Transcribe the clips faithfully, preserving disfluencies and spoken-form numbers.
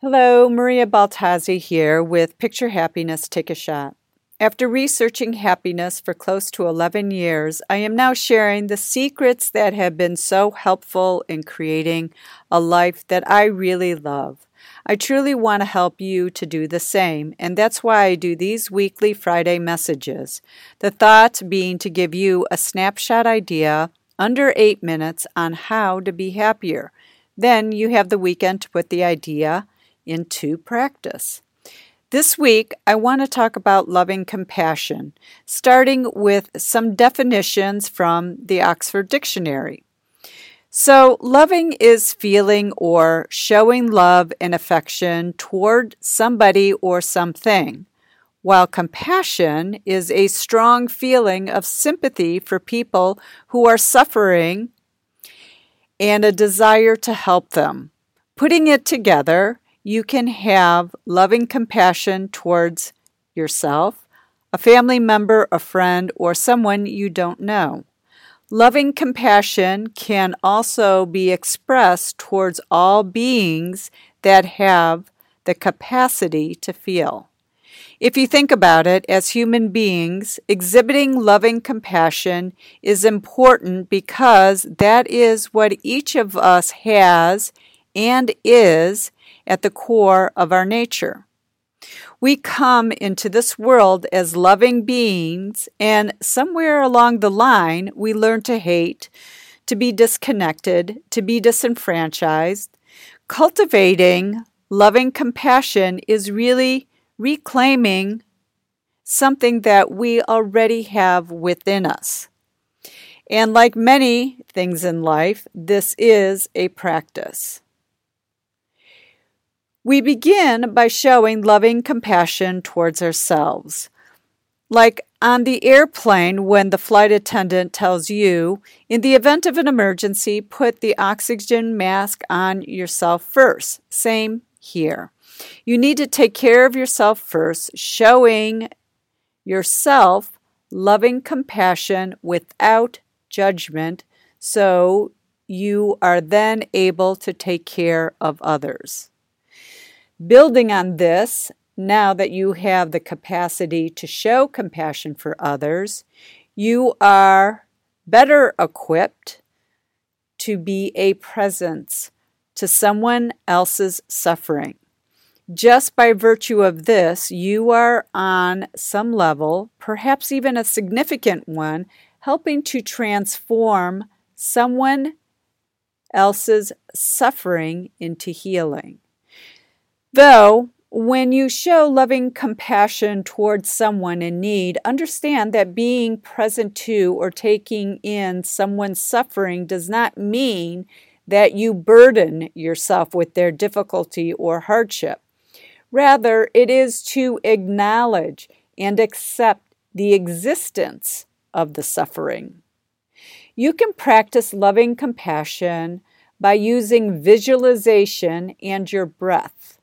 Hello, Maria Baltazzi here with Picture Happiness Take a Shot. After researching happiness for close to eleven years, I am now sharing the secrets that have been so helpful in creating a life that I really love. I truly want to help you to do the same, and that's why I do these weekly Friday messages. The thought being to give you a snapshot idea under eight minutes on how to be happier. Then you have the weekend to put the idea into practice. This week, I want to talk about loving compassion, starting with some definitions from the Oxford Dictionary. So, loving is feeling or showing love and affection toward somebody or something, while compassion is a strong feeling of sympathy for people who are suffering and a desire to help them. Putting it together, you can have loving compassion towards yourself, a family member, a friend, or someone you don't know. Loving compassion can also be expressed towards all beings that have the capacity to feel. If you think about it, as human beings, exhibiting loving compassion is important because that is what each of us has and is at the core of our nature. We come into this world as loving beings, and somewhere along the line, we learn to hate, to be disconnected, to be disenfranchised. Cultivating loving compassion is really reclaiming something that we already have within us. And like many things in life, this is a practice. We begin by showing loving compassion towards ourselves. Like on the airplane when the flight attendant tells you, in the event of an emergency, put the oxygen mask on yourself first. Same here. You need to take care of yourself first, showing yourself loving compassion without judgment, so you are then able to take care of others. Building on this, now that you have the capacity to show compassion for others, you are better equipped to be a presence to someone else's suffering. Just by virtue of this, you are on some level, perhaps even a significant one, helping to transform someone else's suffering into healing. Though, when you show loving compassion towards someone in need, understand that being present to or taking in someone's suffering does not mean that you burden yourself with their difficulty or hardship. Rather, it is to acknowledge and accept the existence of the suffering. You can practice loving compassion by using visualization and your breath.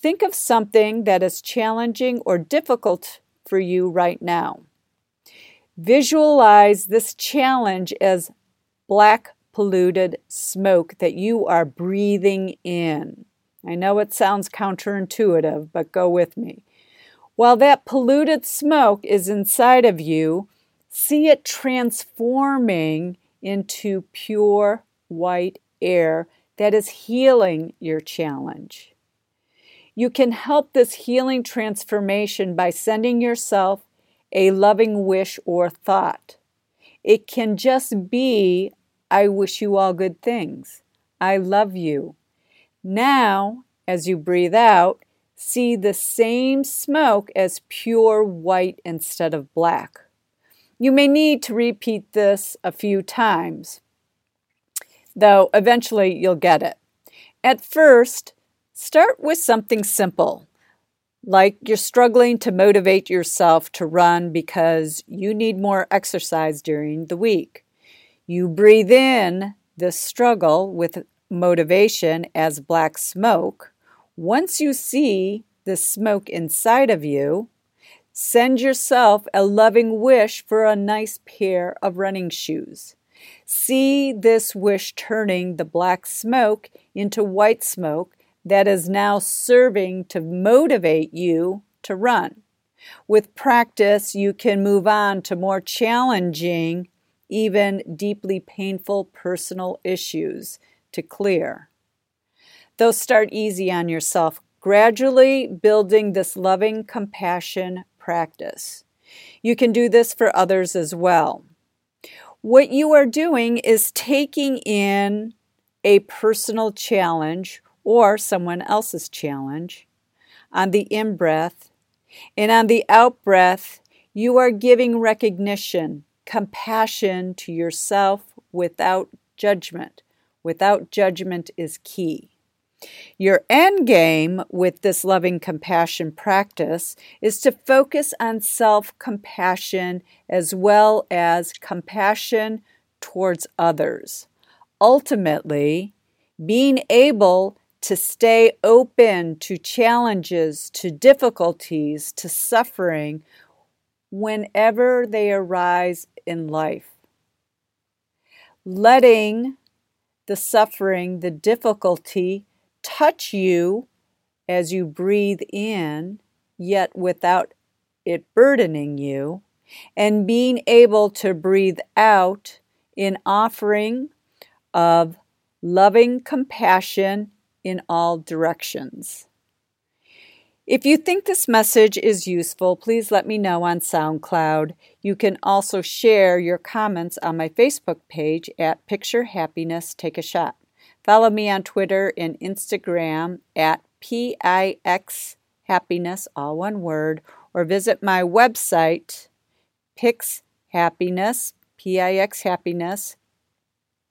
Think of something that is challenging or difficult for you right now. Visualize this challenge as black, polluted smoke that you are breathing in. I know it sounds counterintuitive, but go with me. While that polluted smoke is inside of you, see it transforming into pure white air that is healing your challenge. You can help this healing transformation by sending yourself a loving wish or thought. It can just be, I wish you all good things. I love you. Now, as you breathe out, see the same smoke as pure white instead of black. You may need to repeat this a few times, though eventually you'll get it. At first, start with something simple, like you're struggling to motivate yourself to run because you need more exercise during the week. You breathe in this struggle with motivation as black smoke. Once you see the smoke inside of you, send yourself a loving wish for a nice pair of running shoes. See this wish turning the black smoke into white smoke that is now serving to motivate you to run. With practice, you can move on to more challenging, even deeply painful personal issues to clear. Though start easy on yourself, gradually building this loving compassion practice. You can do this for others as well. What you are doing is taking in a personal challenge or someone else's challenge. On the in-breath and on the out-breath, you are giving recognition, compassion to yourself without judgment. Without judgment is key. Your end game with this loving compassion practice is to focus on self-compassion as well as compassion towards others. Ultimately, being able to stay open to challenges, to difficulties, to suffering whenever they arise in life. Letting the suffering, the difficulty, touch you as you breathe in, yet without it burdening you, and being able to breathe out in offering of loving compassion in all directions. If you think this message is useful, please let me know on SoundCloud. You can also share your comments on my Facebook page at Picture Happiness Take a Shot. Follow me on Twitter and Instagram at P I X Happiness, all one word, or visit my website, pixhappiness, P I X happiness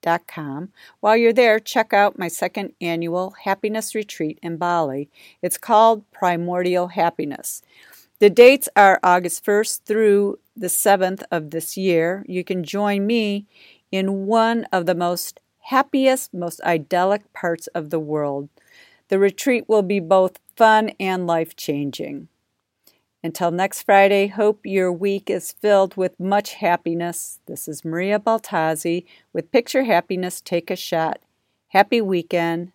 dot com. While you're there, check out my second annual happiness retreat in Bali. It's called Primordial Happiness. The dates are August first through the seventh of this year. You can join me in one of the most happiest, most idyllic parts of the world. The retreat will be both fun and life-changing. Until next Friday, hope your week is filled with much happiness. This is Maria Baltazzi with Picture Happiness Take a Shot. Happy weekend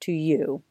to you.